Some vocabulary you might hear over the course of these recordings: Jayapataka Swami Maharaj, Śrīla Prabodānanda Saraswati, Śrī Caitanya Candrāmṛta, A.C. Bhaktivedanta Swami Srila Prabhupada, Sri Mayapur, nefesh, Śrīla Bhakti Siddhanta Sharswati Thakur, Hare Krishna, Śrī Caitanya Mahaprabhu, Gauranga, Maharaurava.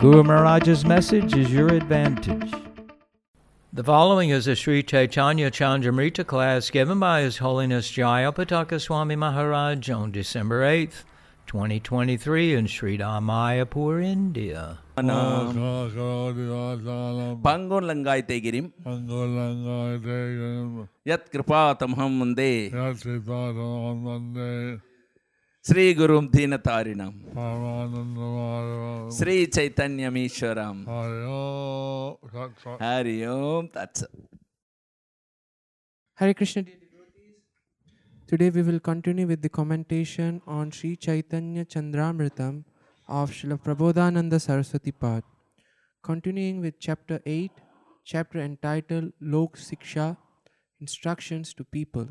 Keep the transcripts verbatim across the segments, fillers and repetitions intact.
Guru Maharaj's message is your advantage. The following is a Śrī Caitanya Candrāmṛta class given by His Holiness Jayapataka Swami Maharaj on December eighth, twenty twenty-three in Sri Mayapur, India. Pangon langai tegirim. Pangon langai tegirim. Yat kripa tamham mande. Yat kripa tamham mande. Sri Gurum Dhinatarinam. Paramanandamaram. Sri Chaitanyam Ishwaram. Hari Om. Hari Om. That's it. Hare Krishna. Today we will continue with the commentation on Śrī Caitanya Candrāmṛtam of Śrīla Prabodānanda Saraswati Path, continuing with Chapter eight, chapter entitled Lok Siksha, Instructions to People.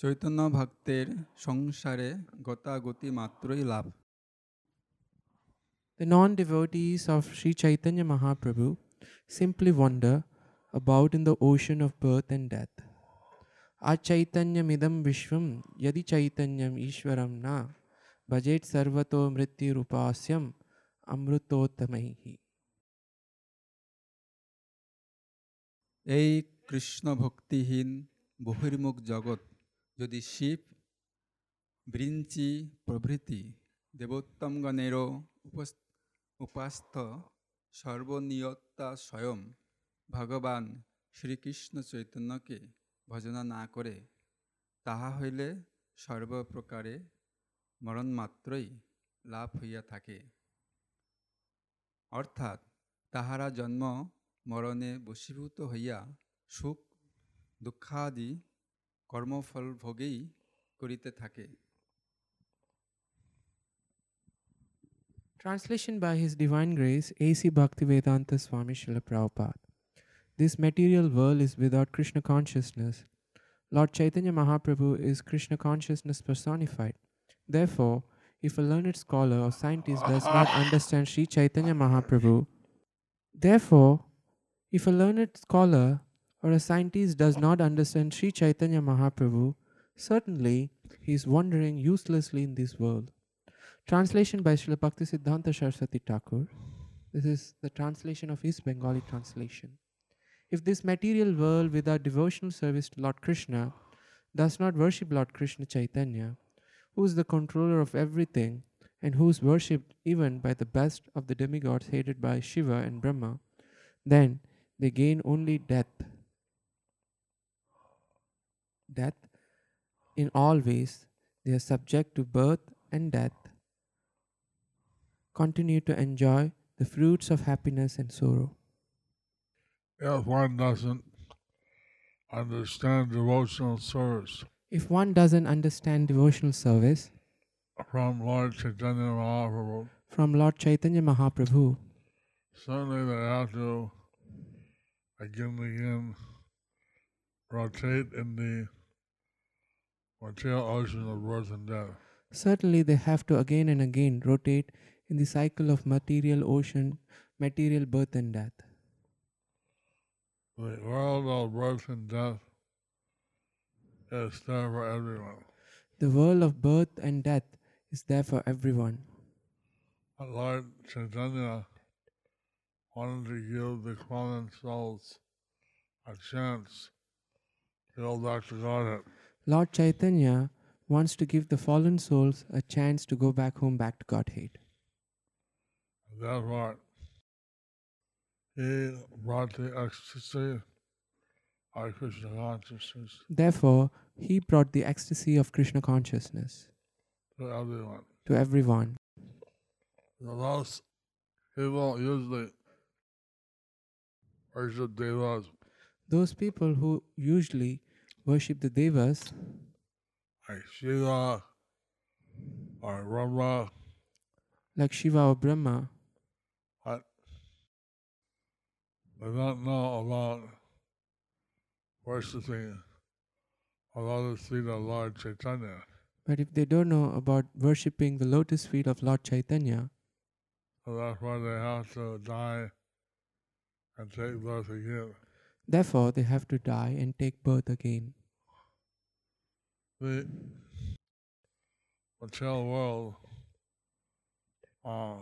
Chaitanya Bhakter Sangsare Gata Goti Matroi Labh. The non-devotees of Śrī Caitanya Mahaprabhu simply wonder about in the ocean of birth and death. A Chaitanyam idam vishvam yadi Chaitanyam Ishwaram na bhajet sarvato mrityu rupasyam amrutotamaihi. Ei Krishna bhaktihin bohirmuk jagat yadi ship brinchi prabriti devottam ganero upastha sarvoniyotta swayam Bhagavan Shri Krishna Chaitanya ke bhajana na kore, taha hoile sarva prakare maran matrai labh hoiya thake. Arthat tahara janma marane boshibhuto hoiya suk dukkhadi karma phal bhogei korite thake. Translation by His Divine Grace A C Bhaktivedanta Swami Srila Prabhupada. This material world is without Krishna consciousness. Lord Chaitanya Mahaprabhu is Krishna consciousness personified. Therefore, if a learned scholar or scientist does not understand Śrī Caitanya Mahaprabhu, therefore, if a learned scholar or a scientist does not understand Śrī Caitanya Mahaprabhu, certainly he is wandering uselessly in this world. Translation by Śrīla Bhakti Siddhanta Sharswati Thakur. This is the translation of his Bengali translation. If this material world without devotional service to Lord Krishna does not worship Lord Krishna Chaitanya, who is the controller of everything and who is worshipped even by the best of the demigods hated by Shiva and Brahma, then they gain only death. Death in all ways, they are subject to birth and death, continue to enjoy the fruits of happiness and sorrow. If one doesn't understand devotional service, if one doesn't understand devotional service from Lord Chaitanya Mahaprabhu, from Lord Chaitanya Mahaprabhu, certainly they have to again and again rotate in the material ocean of birth and death. Certainly they have to again and again rotate in the cycle of material ocean, material birth and death. The world of birth and death is there for everyone. The world of birth and death is there for everyone. But Lord Chaitanya wanted to give the common souls a chance to go back to Godhead. Lord Chaitanya wants to give the fallen souls a chance to go back home, back to Godhead. That's right. He brought the ecstasy of Krishna consciousness. Therefore, he brought the ecstasy of Krishna consciousness to everyone. To everyone. The most people usually worship devas. Those people who usually worship the devas, like Shiva or Brahma like Shiva or Brahma. But they don't know about worshipping the lotus feet of Lord Chaitanya. But if they don't know about worshipping the lotus feet of Lord Chaitanya, so therefore they have to die and take birth again. Therefore, they have to die and take birth again. The material world uh,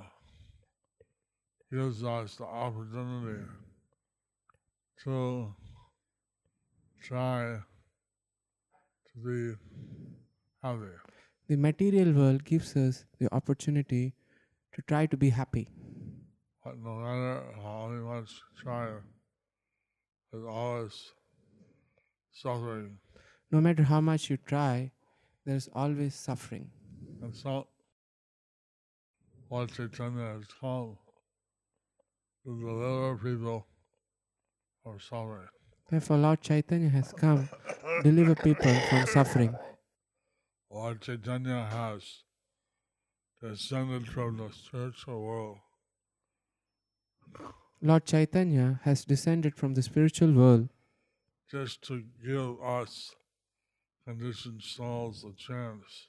gives us the opportunity to try to be happy. The material world gives us the opportunity to try to be happy. But no matter how much try, there's always suffering. No matter how much you try, there's always suffering. And so, Lord Chaitanya has come to deliver people from suffering. Therefore, Lord Chaitanya has come to deliver people from suffering. Lord Chaitanya has descended from the spiritual world. Lord Chaitanya has descended from the spiritual world just to give us conditioned souls a chance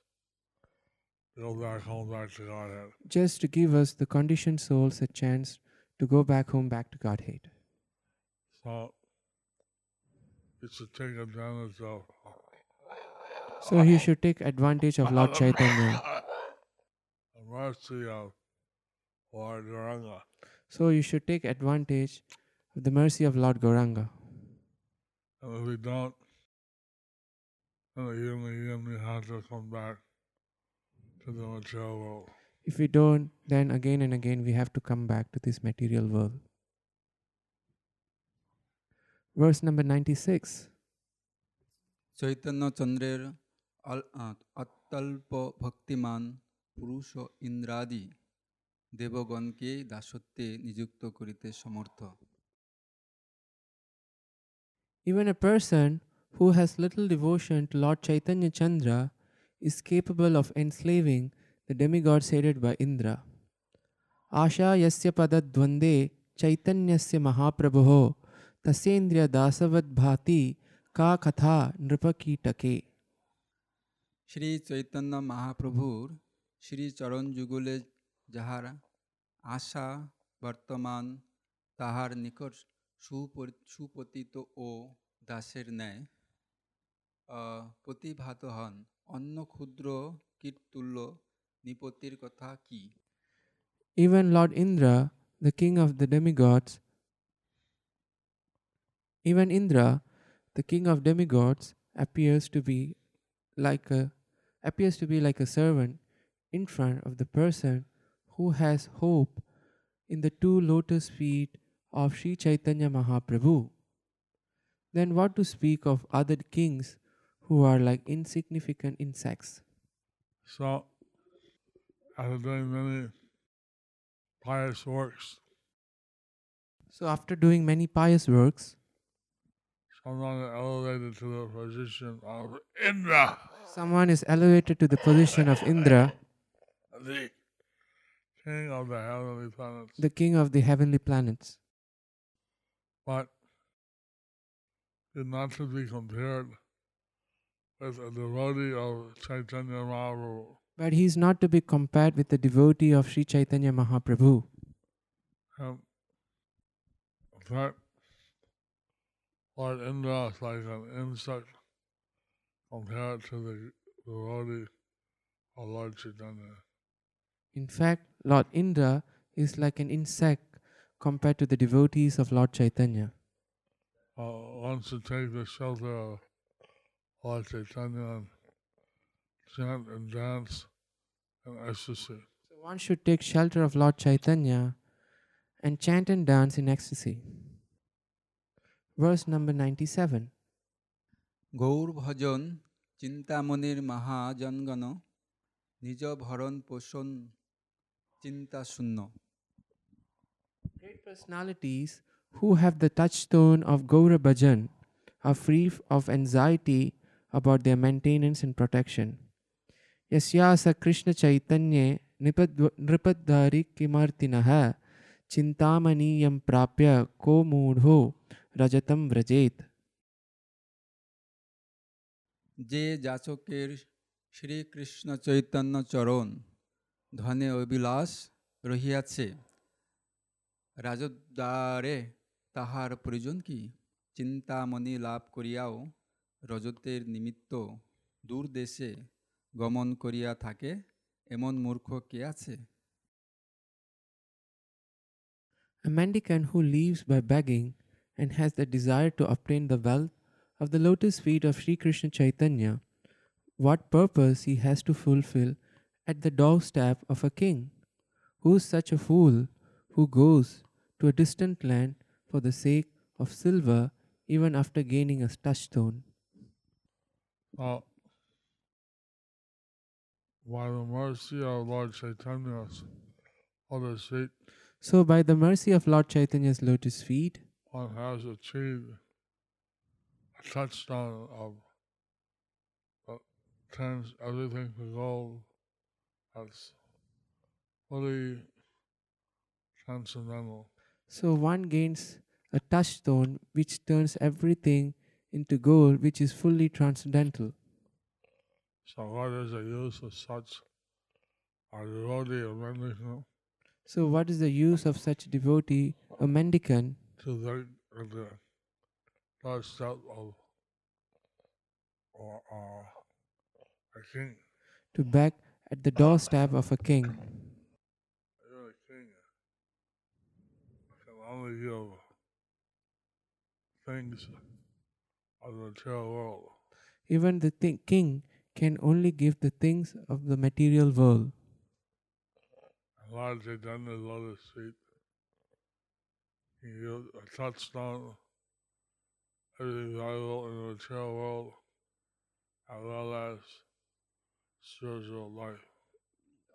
to go back home, back to Godhead. Just to give us the conditioned souls a chance to go back home, back to Godhead. So you should take advantage of. So you should take advantage of Lord Chaitanya. The mercy of Lord Gauranga. So you should take advantage of the mercy of Lord Gauranga. And if we don't, then again we have to come back to the material world. If we don't, then again and again we have to come back to this material world. Verse number ninety-six. Caitanya Candrāmṛta Attalpa Bhaktiman Purusha Indradi দেবগণকে দাসত্বে নিযুক্ত করিতে সমর্থ। Even a person who has little devotion to Lord Chaitanya Chandra is capable of enslaving the demigods headed by Indra. Asha yasya padadvande chaitanyasya mahaprabho tasendriya dasavad bhati ka katha nripakitake. Shri Chaitanya Mahaprabhur Shri Charan Jugule যাহার আশা বর্তমান তাহার নিকট সুপতিত ও দাসের ন্যায় প্রতিভাত হন অন্য ক্ষুদ্র কীটতুল্য নিপতির কথা কি? Even Lord Indra, the king of the demigods, even Indra, the king of demigods, appears to be like a appears to be like a servant in front of the person who has hope in the two lotus feet of Śrī Caitanya Mahaprabhu, then what to speak of other kings who are like insignificant insects? So, after doing many pious works, so after doing many pious works, someone is elevated to the position of Indra. Someone is elevated to the position of Indra. The King of the heavenly planets. The king of the heavenly planets. But it not to be compared with a devotee of Chaitanya Mahaprabhu. But he is not to be compared with the devotee of Śrī Caitanya Mahaprabhu. Um, in fact, Lord Indra is like an insect compared to the devotee of Lord Chaitanya. In fact, Lord Indra is like an insect compared to the devotees of Lord Chaitanya. Uh, wants to take the shelter of Lord Chaitanya and chant and dance and ecstasy. So one should take shelter of Lord Chaitanya and chant and dance in ecstasy. Verse number ninety-seven. Gaur bhajan chintamonir maha jangana nija bharan poshon Chinta Sunno. Great personalities who have the touchstone of Gaura Bhajan are free of anxiety about their maintenance and protection. Yasyasa Krishna Chaitanye नृपद्धारी किमार्तिनः चिंतामणीयं प्राप्य को मूढ़ो रजतं व्रजेत। जे जाचकेर श्री कृष्ण चैतन्य चरण धने अभिलाष रहियाछे राजद्वारे ताहार प्रयोजन की चिंतामणि लाभ करियाओ रजतेर निमित्त दूर देशे गमन करिया थाके एमन मूर्ख के आछे। A mendicant who lives by begging and has the desire to obtain the wealth of the lotus feet of Sri Krishna Chaitanya, what purpose he has to fulfill at the doorstep of a king? Who is such a fool who goes to a distant land for the sake of silver even after gaining a touchstone? Uh, by the mercy of Lord Chaitanya's lotus feet, So by the mercy of Lord Chaitanya's lotus feet, one has achieved a touchstone of that turns everything to gold. That's fully transcendental. So one gains a touchstone which turns everything into gold, which is fully transcendental. So what is the use of such a devotee or mendicant? So what is the use of such a devotee, a mendicant? To think at the doorstep of or, or a king. To beg at the doorstep of a king. You're a king. I can only give things of the material world. Even the thi- king can only give the things of the material world. Lord Chaitanya's lotus feet, he gives a touchstone, everything valuable in the material world, as well as spiritual life.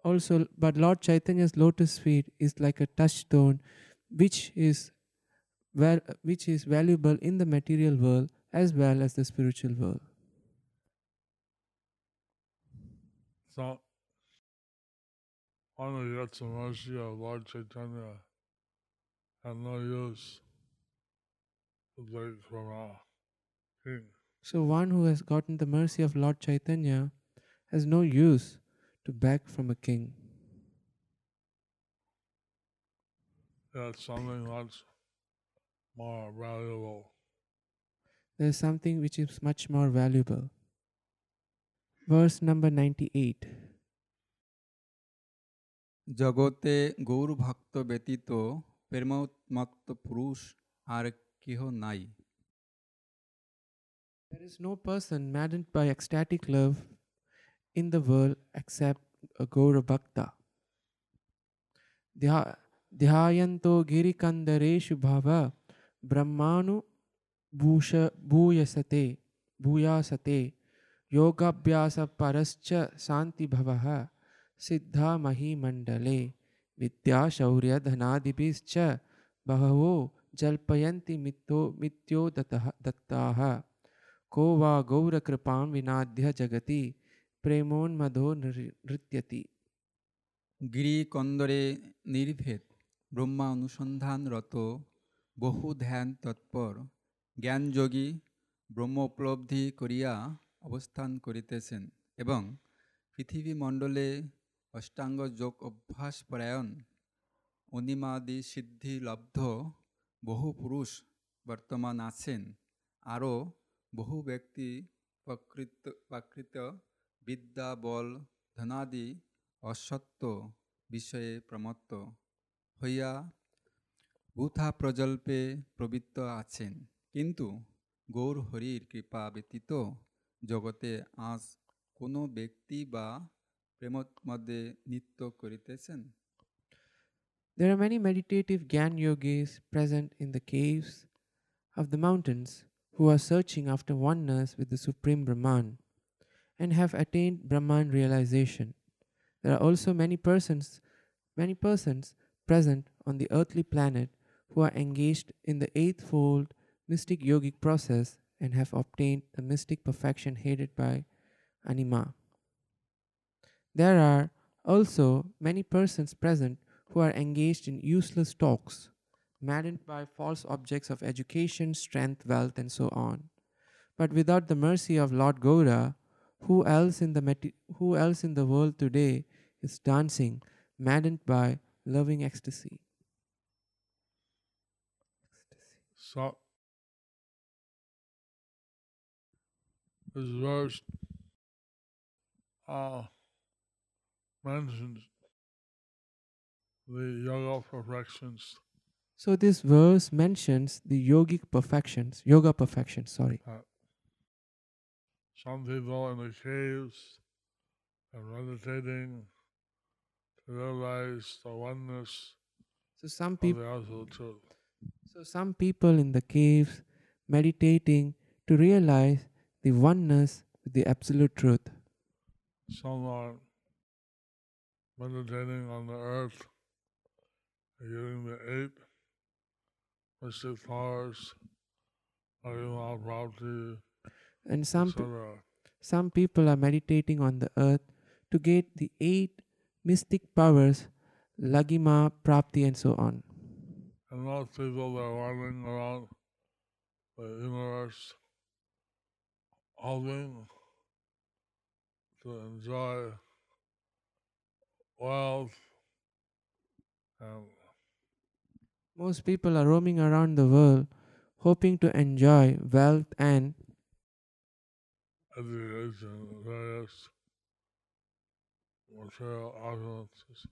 Also, but Lord Chaitanya's lotus feet is like a touchstone, which is well, which is valuable in the material world as well as the spiritual world. So, one who gets the mercy of Lord Chaitanya has no use to beg from a king. So one who has gotten the mercy of Lord Chaitanya has no use to beg from a king. That's something much more valuable. There is something which is much more valuable. Verse number ninety-eight. জগতে গৌর ভক্ত ব্যতীত প্রেমোন্মত্ত পুরুষ আর কেহ নাই। There is no person maddened by ecstatic love in the world except a Gaura Bhakta. ধ্যায়ন্তো গিরিকন্দরেষু ভাব ব্রহ্মাণু ভূষ ভূয়সতে ভূয়াসতে যোগাভ্যাস পরশ্চ শান্তি ভবঃ Siddha Mahi Mandale Vidya Shaurya Dhanadibhischa Bahavo Jalpayanti Mitto Mityo Dattaha Kova Gaura Kripam Vinadhya Jagati Premon Madho Nrityati Giri Kondore Niribhet Brahma Anusandhan Rato Bohu Dhyan Tatpar Gyan Jogi Brahma Uplabdhi Koriya Avasthan Koritesen Ebang Prithivi Mandale অষ্টাঙ্গ যোগ অভ্যাস পরায়ণ অনিমাদি সিদ্ধি লব্ধ বহু পুরুষ বর্তমান আছেন আরও বহু ব্যক্তি প্রকৃত প্রাকৃত বিদ্যা বল ধনাদি অসত্য বিষয়ে প্রমত্ত হইয়া বৃথা প্রজল্পে প্রবৃত্ত আছেন কিন্তু গৌর হরির কৃপা ব্যতীত জগতে আজ কোনো ব্যক্তি বা There are many meditative Gyan Yogis present in the caves of the mountains who are searching after oneness with the Supreme Brahman and have attained Brahman realization. There are also many persons, many persons present on the earthly planet who are engaged in the eightfold mystic yogic process and have obtained the mystic perfection hated by anima. There are Also, many persons present who are engaged in useless talks, maddened by false objects of education, strength, wealth, and so on. But without the mercy of Lord Gaura, who else in the who else in the world today is dancing, maddened by loving ecstasy? So, this verse uh, mentions the yoga perfections. So this verse mentions the yogic perfections, yoga perfections, sorry. Uh, some people in the caves are meditating to realize the oneness so some peop- of the absolute truth. So some people in the caves meditating to realize the oneness with the absolute truth. Some are meditating on the earth, hearing the ape, mystic flowers, animal property, and some pe- some people are meditating on the earth to get the eight mystic powers, lagima, prapti, and so on. And most people that are wandering around the universe, hoping to enjoy wealth and Most people are roaming around the world, hoping to enjoy wealth and education, various material opulences.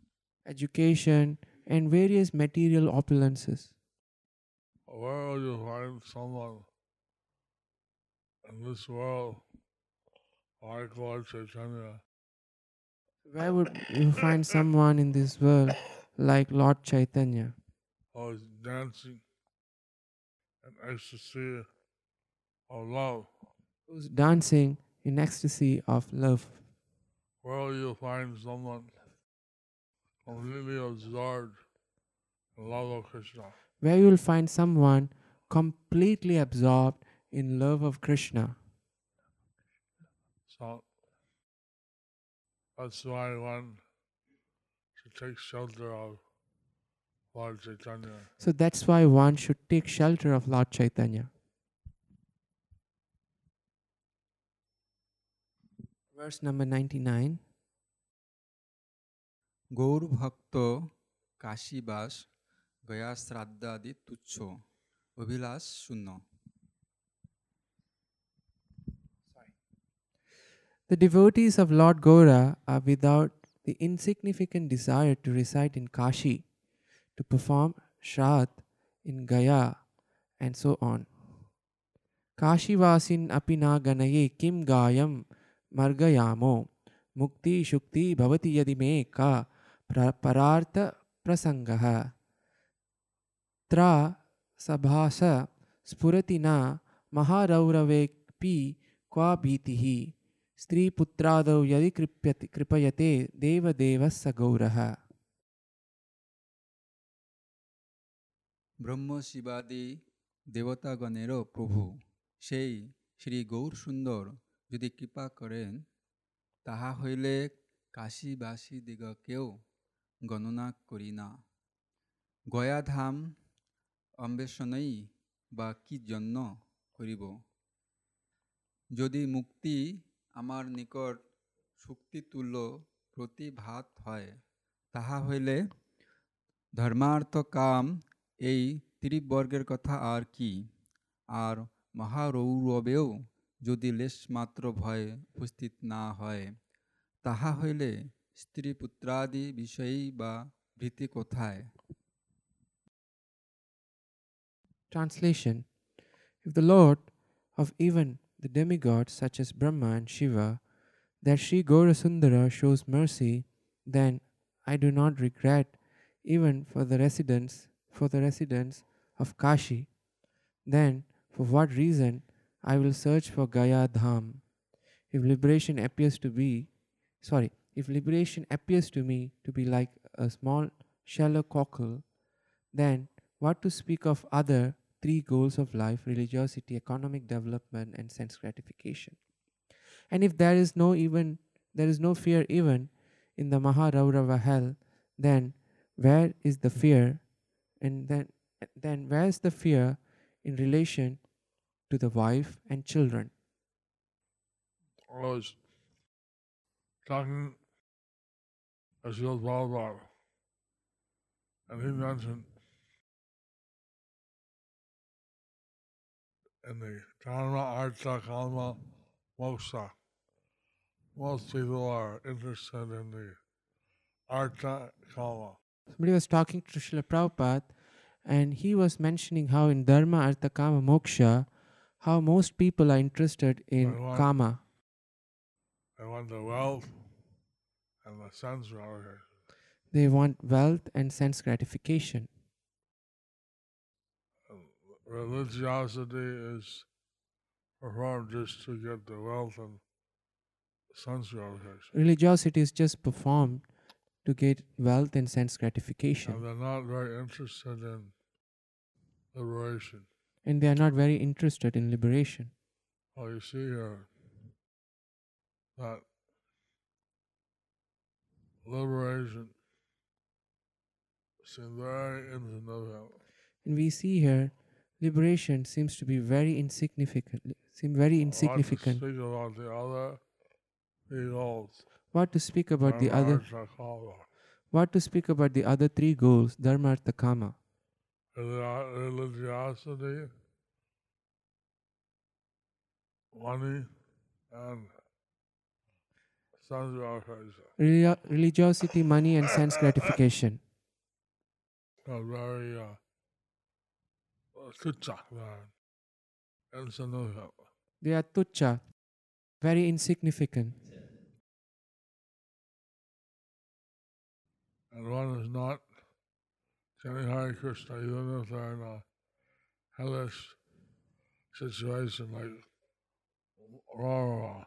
Education and various material opulences. Where will you find someone in this world like Lord Chaitanya? Where would you find someone in this world like Lord Chaitanya? Or is dancing in ecstasy of love? Who's dancing in ecstasy of love? Where you find someone completely absorbed in love of Krishna? Where you will find someone completely absorbed in love of Krishna? So that's why one should take shelter of Lord Chaitanya. So that's why one should take shelter of Lord Chaitanya. Verse number ninety-nine. Gaur bhakto kashibas gaya sraddha adi tuchho abhilas shunno. Sorry. The devotees of Lord Gaura are without the insignificant desire to reside in Kashi, to perform Shraddha in Gaya, and so on. Kashivasin apina ganaye kim gayam margayamo mukti shukti bhavati yadime ka parartha prasangaha tra sabhasa spuratina maharaurave pi kwa bhitihi stri putradav yadi kripayate deva deva sagauraha. ব্রহ্ম শিবাদি দেবতাগণেরও প্রভু সেই শ্রী গৌর সুন্দর যদি কৃপা করেন, তাহা হইলে কাশীবাসী দিগকেও গণনা করি না। গয়াধাম অন্বেষণেই বা কি জন্য করিব? যদি মুক্তি আমার নিকট শক্তিতুল্য প্রতিভাত হয়, তাহা হইলে ধর্মার্থ কাম এই ত্রিবর্গের কথা আর কি? আর মহারৌরবেও যদি লেশমাত্র ভয় উপস্থিত না হয়, তাহা হইলে স্ত্রী পুত্রাদি বিষয়েই বা ভীতি কোথায়? Translation. If the Lord of even the demigods such as Brahma and Shiva, that Sri Gaurasundara shows mercy, then I do not regret even for the residents for the residents of Kashi, then for what reason I will search for Gaya Dham? If liberation appears to be, sorry, if liberation appears to me to be like a small shallow cockle, then what to speak of other three goals of life, religiosity, economic development, and sense gratification? And if there is no even, there is no fear even in the Maharaurava hell, then where is the fear? And then, then where is the fear in relation to the wife and children? I was talking as he was Prabhupada, and he mentioned in the karma, artha, kalma, moksha, most people are interested in the artha, kalma. Somebody was talking to Srila Prabhupada, and he was mentioning how in dharma, artha, kama, moksha, how most people are interested in want, kama. They want the wealth and the sense gratification. They want wealth and sense gratification. Religiosity is performed just to get the wealth and sense gratification. Religiosity is just performed to get wealth and sense gratification. And they're not very interested in liberation. And they are not very interested in liberation. Oh, you see here that liberation seems very insignificant. And we see here liberation seems to be very insignificant. Seem very insignificant. What to speak about the other three goals? What to speak about the other? What to speak about the other three goals? Dharma, artha, kama. Religiosity, money, and sense gratification. Religiosity, money, and sense gratification. Are very uh, tucca, they are tucca, very insignificant. And one is not chanting Hare Krishna, even if they're in a hellish situation like Rara,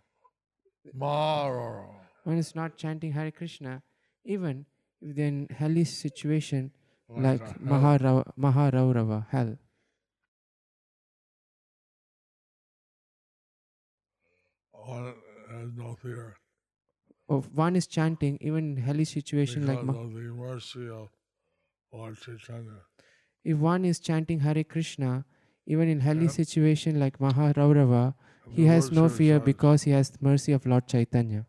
Marara. One is not chanting Hare Krishna, even if they're in hellish situation like, like Mahara, Maharaurava, hell. One has no fear. Of one is chanting even in hellish situation because like ma- of the mercy of Lord Chaitanya. If one is chanting Hare Krishna, even in hellish situation like Maharaurava, he has no fear because he has the mercy of Lord Chaitanya.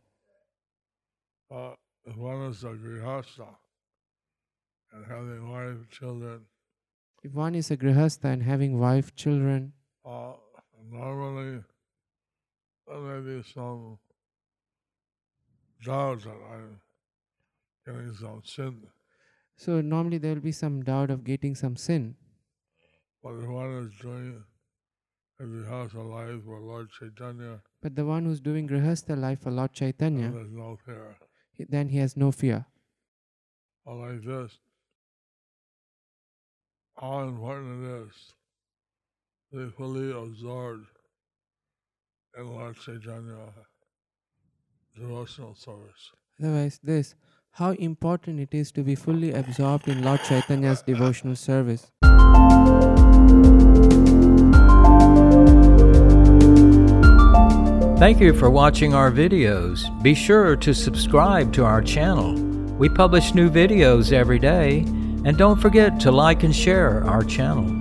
Uh, if one is a grihastha and having wife, children. If one is a grihastha and having wife, children. Uh, normally, there may be some doubt that I'm getting some sin. So normally there will be some doubt of getting some sin. But the one is doing grihastha life for Lord Chaitanya. But the one who's doing grihastha life for Lord Chaitanya, there's no fear. Then he has no fear. Or like this, how important it is to be fully absorbed in Lord Chaitanya. Devotional service. Otherwise, this, how important it is to be fully absorbed in Lord Chaitanya's devotional service. Thank you for watching our videos. Be sure to subscribe to our channel. We publish new videos every day, and don't forget to like and share our channel.